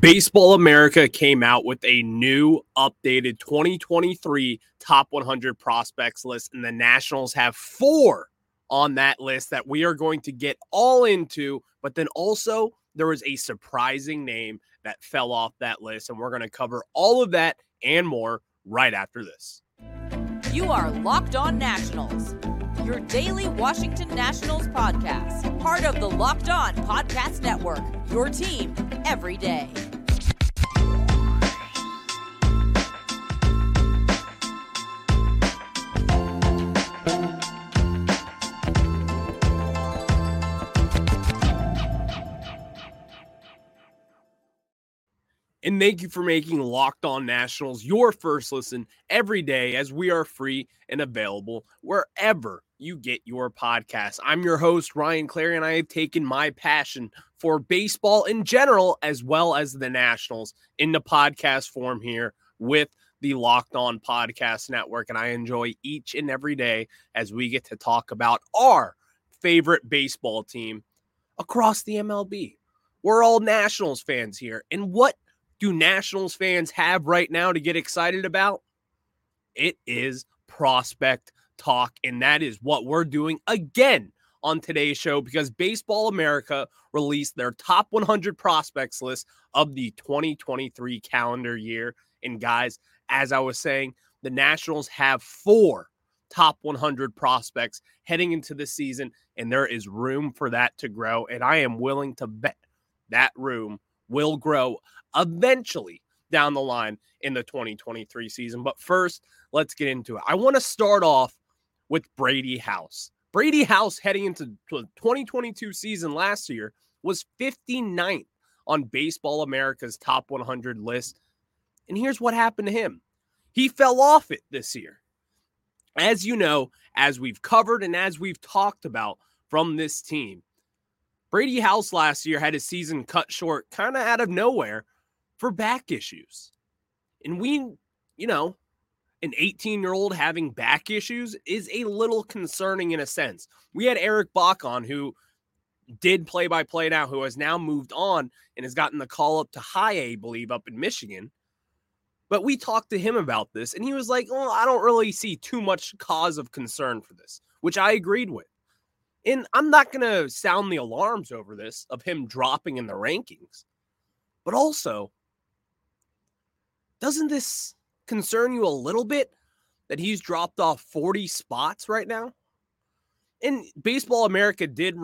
Baseball America came out with a new updated 2023 top 100 prospects list, and the Nationals have 4 on that list that we are going to get all into. But then also there was a surprising name that fell off that list, and we're going to cover all of that and more right after this. You are Locked On Nationals, your daily Washington Nationals podcast, part of the Locked On Podcast Network, your team every day. And thank you for making Locked On Nationals your first listen every day, as we are free and available wherever you get your podcast. I'm your host, Ryan Clary, and I have taken my passion for baseball in general, as well as the Nationals, in the podcast form here with the Locked On Podcast Network. And I enjoy each and every day as we get to talk about our favorite baseball team across the MLB. We're all Nationals fans here. And what do Nationals fans have right now to get excited about? It is prospect talk, and that is what we're doing again on today's show, because Baseball America released their top 100 prospects list of the 2023 calendar year. And guys, as I was saying, the Nationals have 4 top 100 prospects heading into the season, and there is room for that to grow. And I am willing to bet that room will grow eventually down the line in the 2023 season. But first, let's get into it. I want to start off with Brady House. Brady House, heading into the 2022 season last year, was 59th on Baseball America's top 100 list. And here's what happened to him. He fell off it this year. As you know, as we've covered and as we've talked about from this team, Brady House last year had his season cut short kind of out of nowhere for back issues. And we, an 18-year-old having back issues is a little concerning in a sense. We had Eric Bach on, who did play-by-play now, who has now moved on and has gotten the call up to high A, I believe, up in Michigan. But we talked to him about this, and he was like, oh, I don't really see too much cause of concern for this, which I agreed with. And I'm not going to sound the alarms over this of him dropping in the rankings. But also, doesn't this concern you a little bit that he's dropped off 40 spots right now? And Baseball America did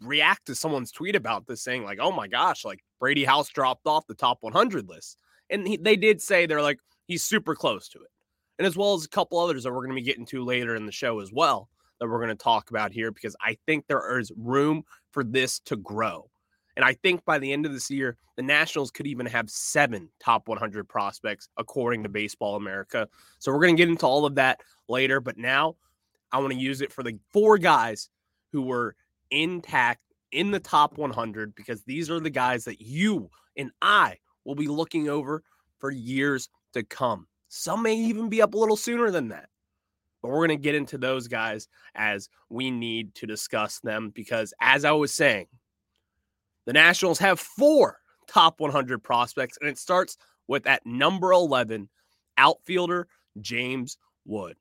react to someone's tweet about this, saying like, oh my gosh, like Brady House dropped off the top 100 list. And they did say, they're like, he's super close to it. And as well as a couple others that we're going to be getting to later in the show as well, that we're going to talk about here, because I think there is room for this to grow. And I think by the end of this year, the Nationals could even have 7 top 100 prospects, according to Baseball America. So we're going to get into all of that later. But now I want to use it for the 4 guys who were intact in the top 100, because these are the guys that you and I will be looking over for years to come. Some may even be up a little sooner than that. But we're going to get into those guys as we need to discuss them, because as I was saying, the Nationals have 4 top 100 prospects, and it starts with at number 11, outfielder James Wood.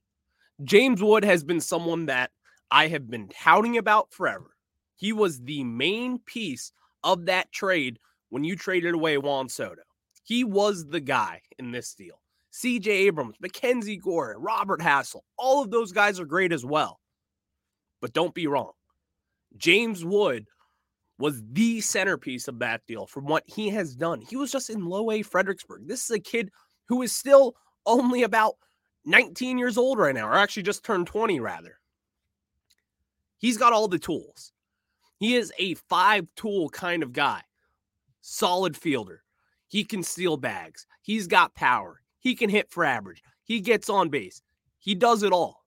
James Wood has been someone that I have been touting about forever. He was the main piece of that trade when you traded away Juan Soto. He was the guy in this deal. C.J. Abrams, Mackenzie Gore, Robert Hassel, all of those guys are great as well. But don't be wrong. James Wood was the centerpiece of that deal from what he has done. He was just in low A Fredericksburg. This is a kid who is still only about 19 years old right now, or actually just turned 20 rather. He's got all the tools. He is a 5-tool kind of guy. Solid fielder. He can steal bags. He's got power. He can hit for average. He gets on base. He does it all.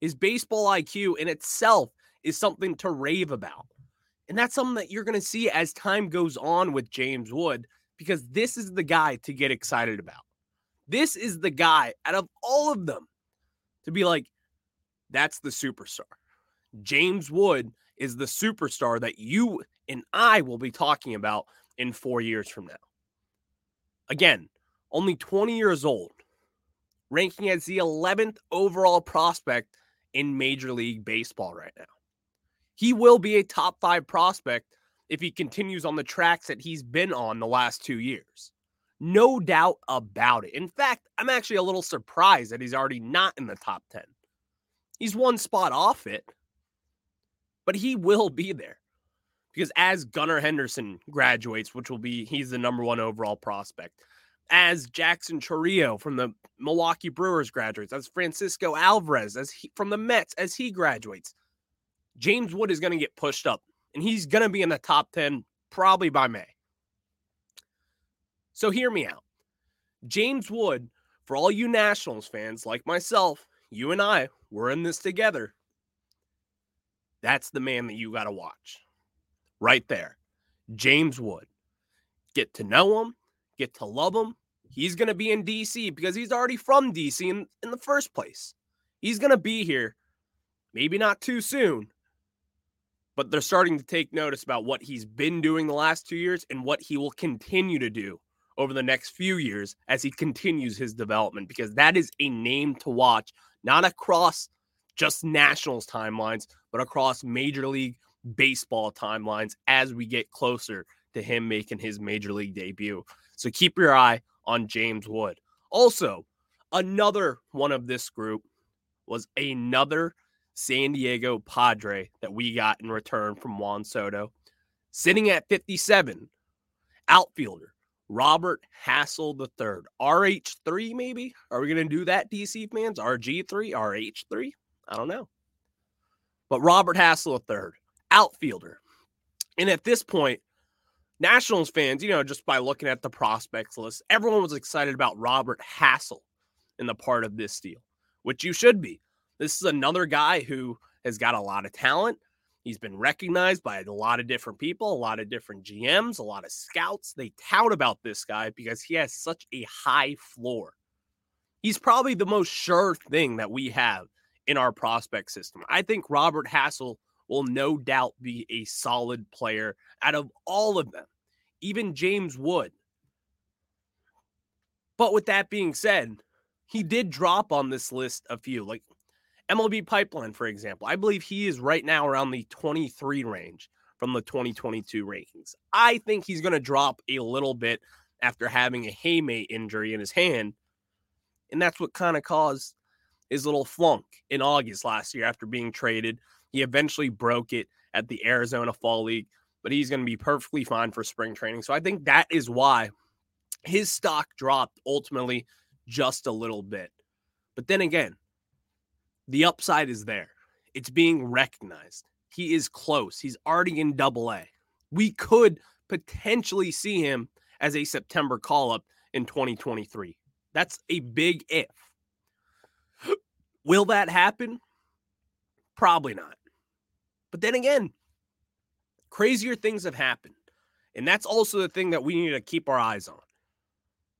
His baseball IQ in itself is something to rave about. And that's something that you're going to see as time goes on with James Wood, because this is the guy to get excited about. This is the guy out of all of them to be like, that's the superstar. James Wood is the superstar that you and I will be talking about in 4 years from now. Again, only 20 years old, ranking as the 11th overall prospect in Major League Baseball right now. He will be a top 5 prospect if he continues on the tracks that he's been on the last 2 years. No doubt about it. In fact, I'm actually a little surprised that he's already not in the top 10. He's one spot off it, but he will be there. Because as Gunnar Henderson graduates, which will be, he's the number 1 overall prospect. As Jackson Chirillo from the Milwaukee Brewers graduates, as Francisco Alvarez from the Mets as he graduates, James Wood is going to get pushed up, and he's going to be in the top 10 probably by May. So hear me out. James Wood, for all you Nationals fans like myself, you and I, we're in this together. That's the man that you got to watch. Right there. James Wood. Get to know him. Get to love him. He's going to be in D.C. because he's already from D.C. in the first place. He's going to be here. Maybe not too soon. But they're starting to take notice about what he's been doing the last 2 years and what he will continue to do over the next few years as he continues his development, because that is a name to watch, not across just Nationals timelines, but across Major League Baseball timelines as we get closer to him making his Major League debut. So keep your eye on James Wood. Also, another one of this group was another San Diego Padre that we got in return from Juan Soto. Sitting at 57, outfielder Robert Hassel III. RH3 maybe? Are we going to do that, DC fans? RG3? RH3? I don't know. But Robert Hassel III, outfielder. And at this point, Nationals fans, just by looking at the prospects list, everyone was excited about Robert Hassel in the part of this deal, which you should be. This is another guy who has got a lot of talent. He's been recognized by a lot of different people, a lot of different GMs, a lot of scouts. They tout about this guy because he has such a high floor. He's probably the most sure thing that we have in our prospect system. I think Robert Hassel will no doubt be a solid player out of all of them, even James Wood. But with that being said, he did drop on this list a few, like MLB Pipeline, for example. I believe he is right now around the 23 range from the 2022 rankings. I think he's going to drop a little bit after having a Heimei injury in his hand, and that's what kind of caused his little flunk in August last year after being traded. He eventually broke it at the Arizona Fall League, but he's going to be perfectly fine for spring training. So I think that is why his stock dropped ultimately just a little bit. But then again, the upside is there. It's being recognized. He is close. He's already in Double-A. We could potentially see him as a September call-up in 2023. That's a big if. Will that happen? Probably not. But then again, crazier things have happened. And that's also the thing that we need to keep our eyes on.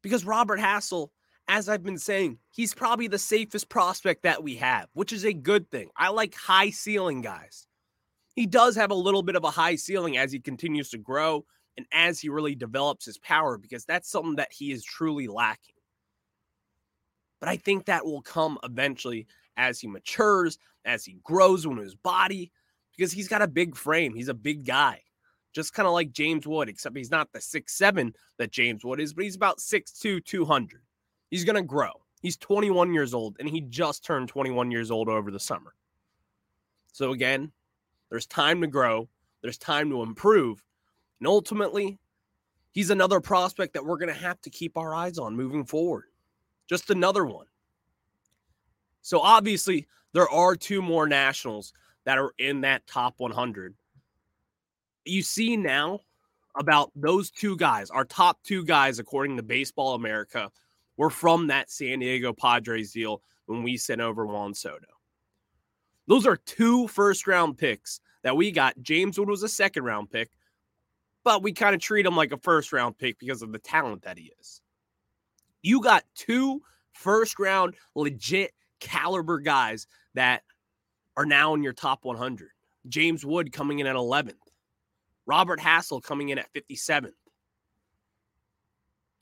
Because Robert Hassel, as I've been saying, he's probably the safest prospect that we have, which is a good thing. I like high ceiling guys. He does have a little bit of a high ceiling as he continues to grow and as he really develops his power, because that's something that he is truly lacking. But I think that will come eventually as he matures, as he grows in his body, because he's got a big frame. He's a big guy, just kind of like James Wood, except he's not the 6'7" that James Wood is, but he's about 6'2", 200. He's going to grow. He's 21 years old, and he just turned 21 years old over the summer. So again, there's time to grow. There's time to improve. And ultimately, he's another prospect that we're going to have to keep our eyes on moving forward. Just another one. So obviously, there are 2 more Nationals that are in that top 100. You see now about those 2 guys, our top 2 guys, according to Baseball America, we're from that San Diego Padres deal when we sent over Juan Soto. Those are 2 first-round picks that we got. James Wood was a second-round pick, but we kind of treat him like a first-round pick because of the talent that he is. You got 2 first-round, legit caliber guys that are now in your top 100. James Wood coming in at 11th. Robert Hassel coming in at 57th.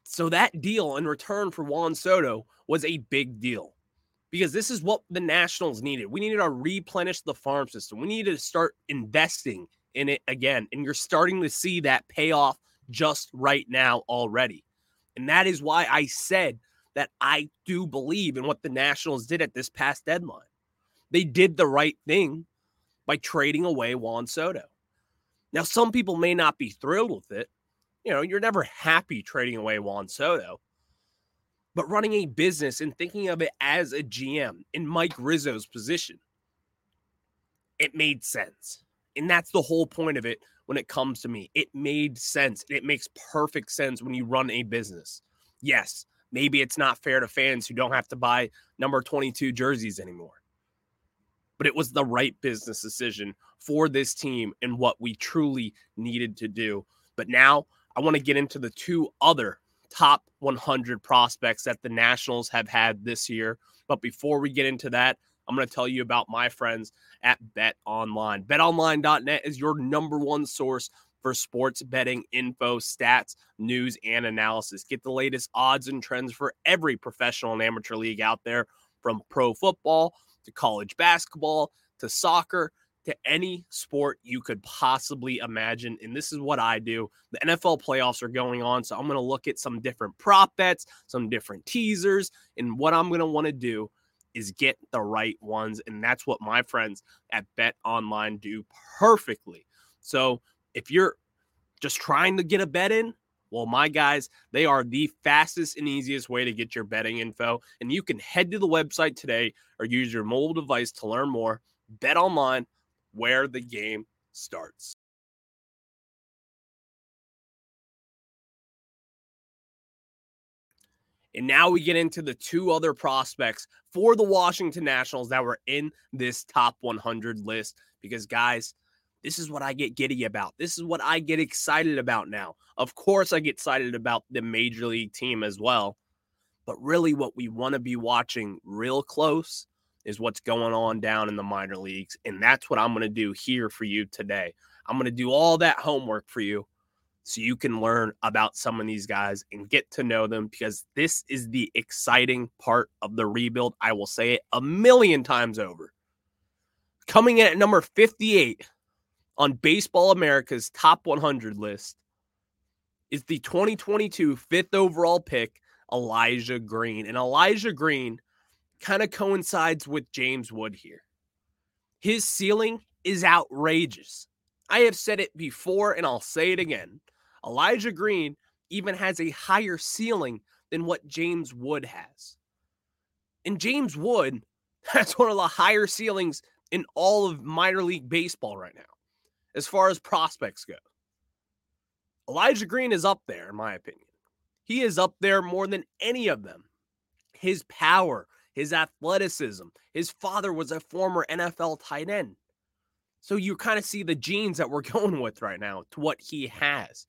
So that deal in return for Juan Soto was a big deal because this is what the Nationals needed. We needed to replenish the farm system. We needed to start investing in it again. And you're starting to see that payoff just right now already. And that is why I said that I do believe in what the Nationals did at this past deadline. They did the right thing by trading away Juan Soto. Now, some people may not be thrilled with it. You know, you're never happy trading away Juan Soto, but running a business and thinking of it as a GM in Mike Rizzo's position, it made sense. And that's the whole point of it when it comes to me. It made sense. It makes perfect sense when you run a business. Yes, maybe it's not fair to fans who don't have to buy number 22 jerseys anymore, but it was the right business decision for this team and what we truly needed to do. But now, I want to get into the two other top 100 prospects that the Nationals have had this year. But before we get into that, I'm going to tell you about my friends at BetOnline. BetOnline.net is your number one source for sports betting info, stats, news, and analysis. Get the latest odds and trends for every professional and amateur league out there, from pro football to college basketball to soccer, to any sport you could possibly imagine. And this is what I do. The NFL playoffs are going on, so I'm going to look at some different prop bets, some different teasers, and what I'm going to want to do is get the right ones, and that's what my friends at BetOnline do perfectly. So if you're just trying to get a bet in, well, my guys, they are the fastest and easiest way to get your betting info, and you can head to the website today or use your mobile device to learn more. BetOnline, where the game starts. And now we get into the two other prospects for the Washington Nationals that were in this top 100 list, because guys, this is what I get giddy about. This is what I get excited about now. Of course, I get excited about the Major League team as well, but really what we want to be watching real close is what's going on down in the minor leagues. And that's what I'm going to do here for you today. I'm going to do all that homework for you so you can learn about some of these guys and get to know them, because this is the exciting part of the rebuild. I will say it a million times over. Coming in at number 58 on Baseball America's top 100 list is the 2022 fifth overall pick, Elijah Green. And Elijah Green kind of coincides with James Wood here. His ceiling is outrageous. I have said it before, and I'll say it again. Elijah Green even has a higher ceiling than what James Wood has. And James Wood has one of the higher ceilings in all of minor league baseball right now, as far as prospects go. Elijah Green is up there, in my opinion. He is up there more than any of them. His power, his athleticism. His father was a former NFL tight end. So you kind of see the genes that we're going with right now to what he has.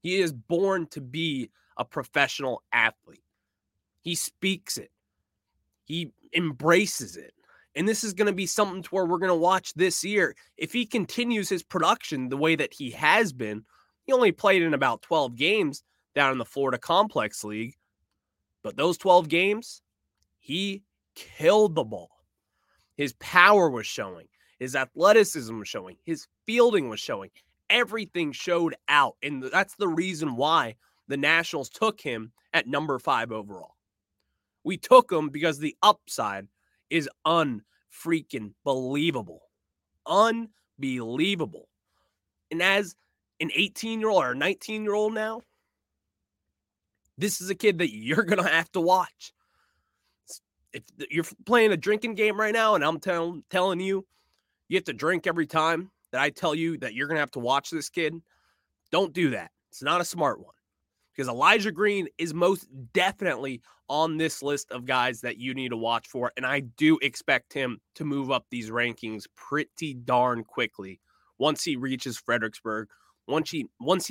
He is born to be a professional athlete. He speaks it. He embraces it. And this is going to be something to where we're going to watch this year. If he continues his production the way that he has been, he only played in about 12 games down in the Florida Complex League. But those 12 games, he killed the ball. His power was showing. His athleticism was showing. His fielding was showing. Everything showed out. And that's the reason why the Nationals took him at number 5 overall. We took him because the upside is un-freaking-believable. Unbelievable. And as an 18-year-old or 19-year-old now, this is a kid that you're going to have to watch. If you're playing a drinking game right now, and I'm telling you, you have to drink every time that I tell you that you're going to have to watch this kid, don't do that. It's not a smart one, because Elijah Green is most definitely on this list of guys that you need to watch for. And I do expect him to move up these rankings pretty darn quickly once he reaches Fredericksburg, once he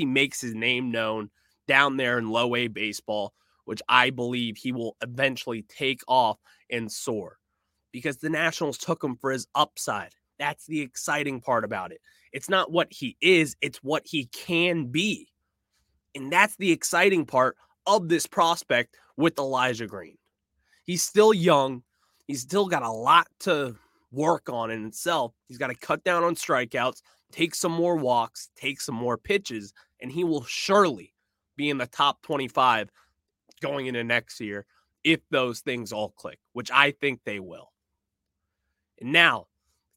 makes his name known down there in low A baseball, which I believe he will eventually take off and soar, because the Nationals took him for his upside. That's the exciting part about it. It's not what he is, it's what he can be. And that's the exciting part of this prospect with Elijah Green. He's still young. He's still got a lot to work on in himself. He's got to cut down on strikeouts, take some more walks, take some more pitches, and he will surely be in the top 25 going into next year if those things all click, which I think they will. And now,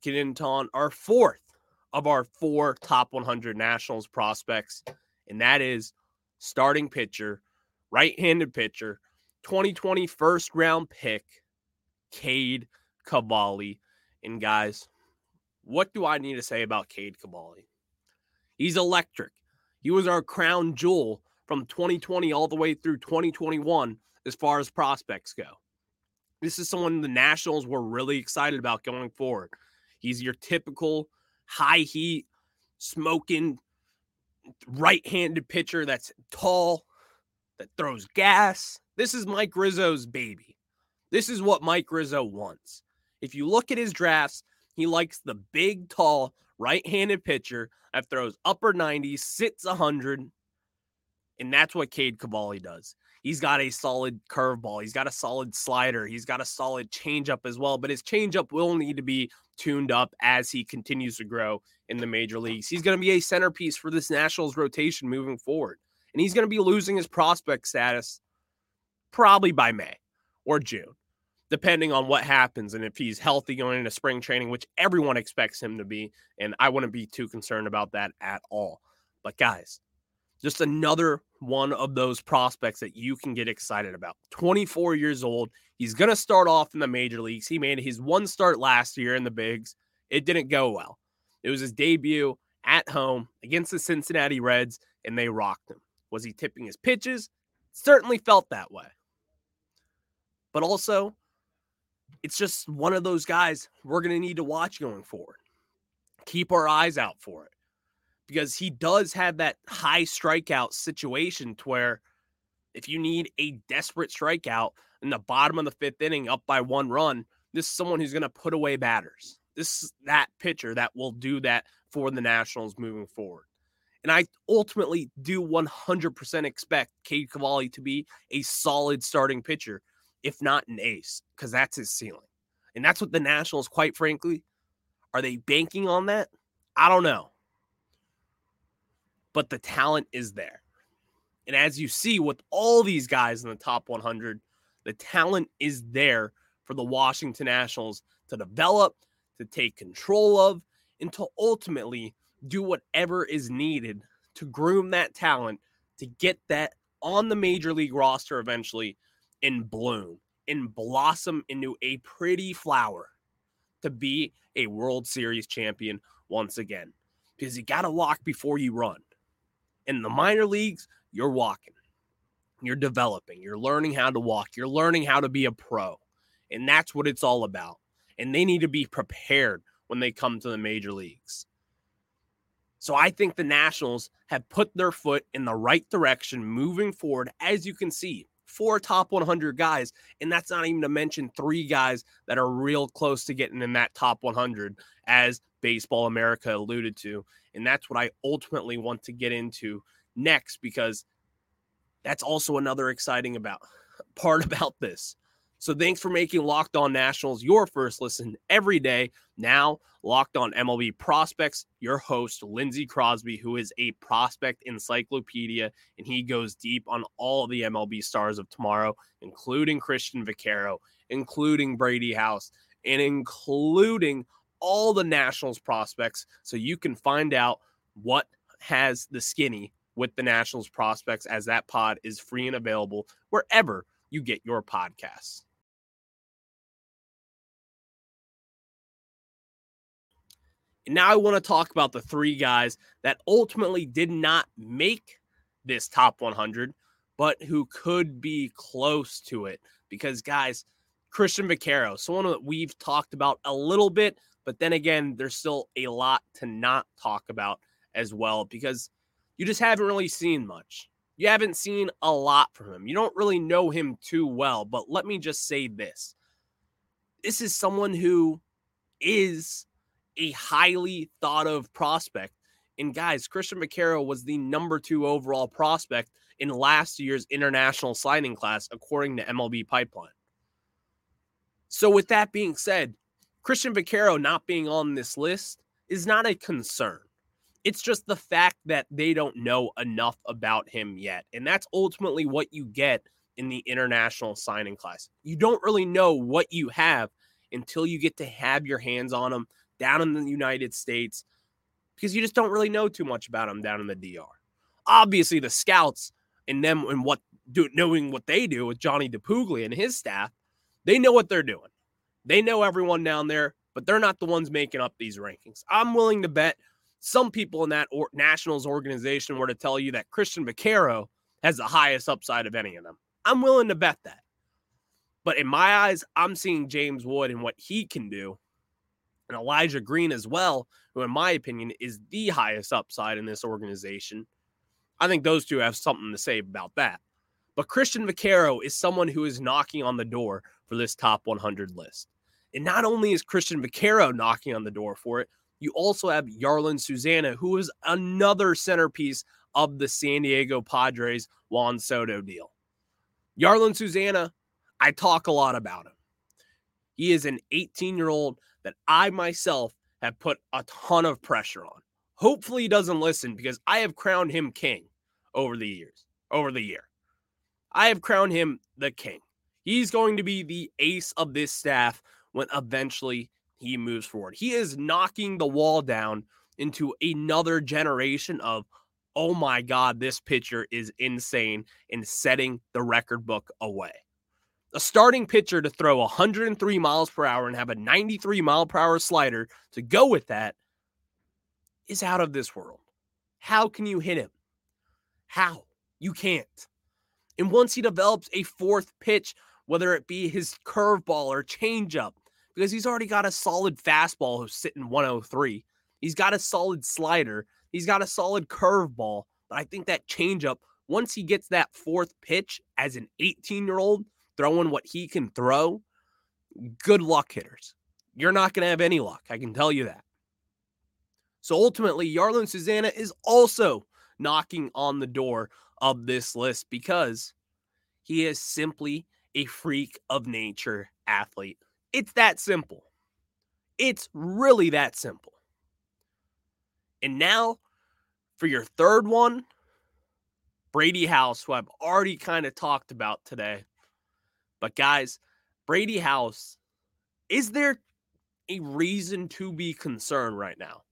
getting into our fourth of our four top 100 Nationals prospects, and that is starting pitcher, right-handed pitcher, 2020 first-round pick, Cade Cavalli. And guys, what do I need to say about Cade Cavalli? He's electric. He was our crown jewel from 2020 all the way through 2021 as far as prospects go. This is someone the Nationals were really excited about going forward. He's your typical high heat, smoking, right-handed pitcher that's tall, that throws gas. This is Mike Rizzo's baby. This is what Mike Rizzo wants. If you look at his drafts, he likes the big, tall, right-handed pitcher that throws upper 90s, sits 100, and that's what Cade Cavalli does. He's got a solid curveball. He's got a solid slider. He's got a solid changeup as well, but his changeup will need to be tuned up as he continues to grow in the major leagues. He's going to be a centerpiece for this Nationals rotation moving forward, and he's going to be losing his prospect status probably by May or June, depending on what happens and if he's healthy going into spring training, which everyone expects him to be, and I wouldn't be too concerned about that at all. But guys, just another one of those prospects that you can get excited about. 24 years old. He's going to start off in the major leagues. He made his one start last year in the bigs. It didn't go well. It was his debut at home against the Cincinnati Reds, and they rocked him. Was he tipping his pitches? Certainly felt that way. But also, it's just one of those guys we're going to need to watch going forward. Keep our eyes out for it, because he does have that high strikeout situation to where if you need a desperate strikeout in the bottom of the fifth inning up by one run, this is someone who's going to put away batters. This is that pitcher that will do that for the Nationals moving forward. And I ultimately do 100% expect Cade Cavalli to be a solid starting pitcher, if not an ace, because that's his ceiling. And that's what the Nationals, quite frankly, are they banking on that? I don't know. But the talent is there. And as you see with all these guys in the top 100, the talent is there for the Washington Nationals to develop, to take control of, and to ultimately do whatever is needed to groom that talent to get that on the major league roster eventually and bloom and blossom into a pretty flower to be a World Series champion once again. Because you got to walk before you run. In the minor leagues, you're walking, you're developing, you're learning how to walk, you're learning how to be a pro. And that's what it's all about. And they need to be prepared when they come to the major leagues. So I think the Nationals have put their foot in the right direction moving forward, as you can see, four top 100 guys. And that's not even to mention three guys that are real close to getting in that top 100 as Baseball America alluded to. And that's what I ultimately want to get into next, because that's also another exciting part about this. So thanks for making Locked On Nationals your first listen every day. Now, Locked On MLB Prospects, your host, Lindsey Crosby, who is a prospect encyclopedia, and he goes deep on all the MLB stars of tomorrow, including Christian Vaquero, including Brady House, and including all the Nationals prospects, so you can find out what has the skinny with the Nationals prospects, as that pod is free and available wherever you get your podcasts. And now I want to talk about the three guys that ultimately did not make this top 100, but who could be close to it. Because, guys, Christian Vaquero, someone that we've talked about a little bit, but then again, there's still a lot to not talk about as well, because you just haven't really seen much. You haven't seen a lot from him. You don't really know him too well, but let me just say this. This is someone who is a highly thought of prospect. And guys, Christian Vaquero was the #2 overall prospect in last year's international signing class, according to MLB Pipeline. So with that being said, Christian Vaquero not being on this list is not a concern. It's just the fact that they don't know enough about him yet. And that's ultimately what you get in the international signing class. You don't really know what you have until you get to have your hands on him down in the United States, because you just don't really know too much about him down in the DR. Obviously, the scouts and them and knowing what they do with Johnny DePugli and his staff, they know what they're doing. They know everyone down there, but they're not the ones making up these rankings. I'm willing to bet some people in that Nationals organization were to tell you that Christian Vaquero has the highest upside of any of them. I'm willing to bet that. But in my eyes, I'm seeing James Wood and what he can do, and Elijah Green as well, who in my opinion is the highest upside in this organization. I think those two have something to say about that. But Christian Vaquero is someone who is knocking on the door for this top 100 list. And not only is Christian Vaquero knocking on the door for it, you also have Yarlin Susana, who is another centerpiece of the San Diego Padres Juan Soto deal. Yarlin Susana, I talk a lot about him. He is an 18-year-old that I myself have put a ton of pressure on. Hopefully he doesn't listen, because I have crowned him king over the year. I have crowned him the king. He's going to be the ace of this staff when eventually he moves forward. He is knocking the wall down into another generation of, oh my God, this pitcher is insane, and setting the record book away. A starting pitcher to throw 103 miles per hour and have a 93 mile per hour slider to go with that is out of this world. How can you hit him? How? You can't. And once he develops a fourth pitch, whether it be his curveball or changeup, because he's already got a solid fastball who's sitting 103. He's got a solid slider. He's got a solid curveball. But I think that changeup, once he gets that fourth pitch as an 18-year-old, throwing what he can throw, good luck hitters. You're not going to have any luck. I can tell you that. So ultimately, Yarlin Susana is also knocking on the door of this list, because he is simply a freak of nature athlete. It's that simple. It's really that simple. And now for your third one, Brady House, who I've already kind of talked about today. But guys, Brady House, is there a reason to be concerned right now?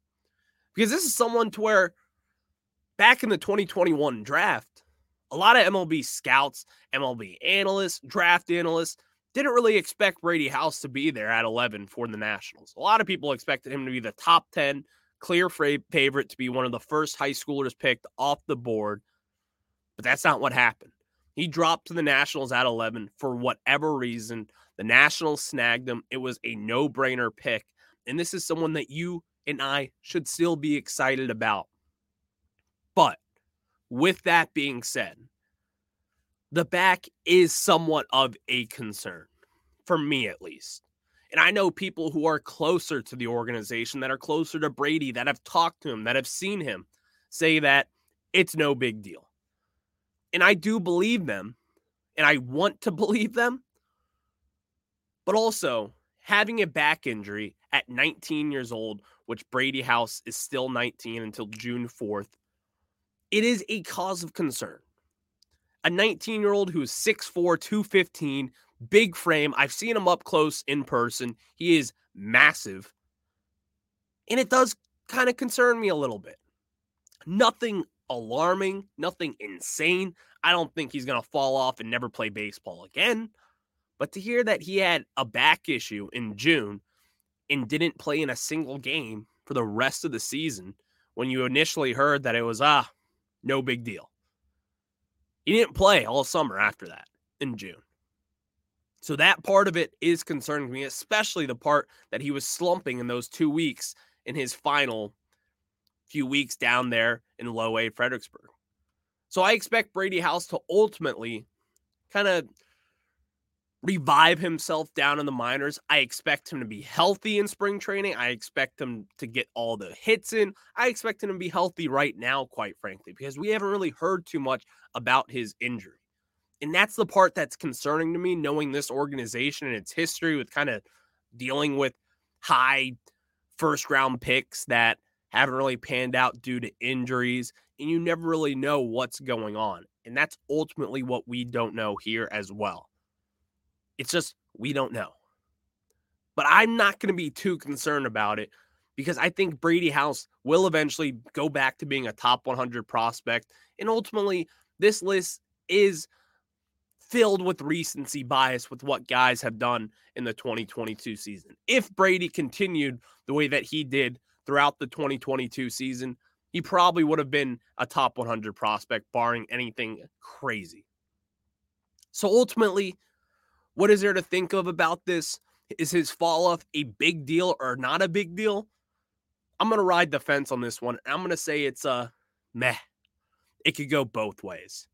Because this is someone to where back in the 2021 draft, a lot of MLB scouts, MLB analysts, draft analysts didn't really expect Brady House to be there at 11 for the Nationals. A lot of people expected him to be the top 10 clear favorite to be one of the first high schoolers picked off the board. But that's not what happened. He dropped to the Nationals at 11 for whatever reason. The Nationals snagged him. It was a no-brainer pick. And this is someone that you and I should still be excited about. But with that being said, the back is somewhat of a concern, for me at least. And I know people who are closer to the organization, that are closer to Brady, that have talked to him, that have seen him, say that it's no big deal. And I do believe them, and I want to believe them. But also, having a back injury at 19 years old, which Brady House is still 19 until June 4th, it is a cause of concern. A 19-year-old who is 6'4", 215, big frame. I've seen him up close in person. He is massive. And it does kind of concern me a little bit. Nothing alarming, nothing insane. I don't think he's going to fall off and never play baseball again. But to hear that he had a back issue in June and didn't play in a single game for the rest of the season, when you initially heard that it was, no big deal. He didn't play all summer after that in June. So that part of it is concerning me, especially the part that he was slumping in those 2 weeks in his final few weeks down there in low A Fredericksburg. So I expect Brady House to ultimately kind of revive himself down in the minors. I expect him to be healthy in spring training. I expect him to get all the hits in. I expect him to be healthy right now, quite frankly, because we haven't really heard too much about his injury. And that's the part that's concerning to me, knowing this organization and its history with kind of dealing with high first round picks that haven't really panned out due to injuries. And you never really know what's going on. And that's ultimately what we don't know here as well. It's just, we don't know. But I'm not going to be too concerned about it because I think Brady House will eventually go back to being a top 100 prospect. And ultimately, this list is filled with recency bias with what guys have done in the 2022 season. If Brady continued the way that he did throughout the 2022 season, he probably would have been a top 100 prospect, barring anything crazy. So ultimately, what is there to think of about this? Is his fall off a big deal or not a big deal? I'm going to ride the fence on this one. I'm going to say it's a meh. It could go both ways.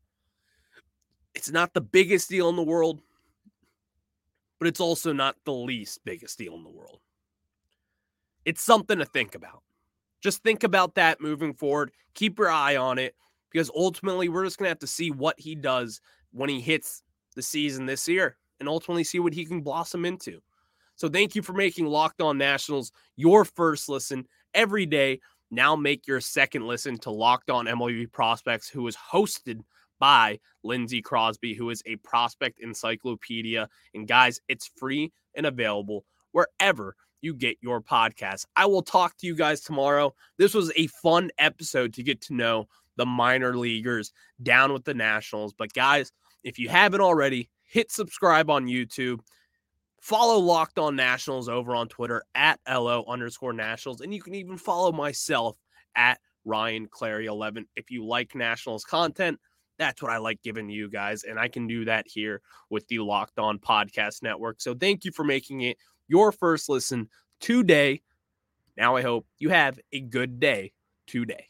It's not the biggest deal in the world, but it's also not the least biggest deal in the world. It's something to think about. Just think about that moving forward. Keep your eye on it because ultimately we're just going to have to see what he does when he hits the season this year and ultimately see what he can blossom into. So thank you for making Locked On Nationals your first listen every day. Now make your second listen to Locked On MLB Prospects, who is hosted by Lindsey Crosby, who is a prospect encyclopedia. And guys, it's free and available wherever you get your podcast. I will talk to you guys tomorrow. This was a fun episode to get to know the minor leaguers down with the Nationals. But guys, if you haven't already, hit subscribe on YouTube. Follow Locked On Nationals over on Twitter at @LO_Nationals. And you can even follow myself at RyanClary11. If you like Nationals content, that's what I like giving you guys. And I can do that here with the Locked On Podcast Network. So thank you for making it your first listen today. Now I hope you have a good day today.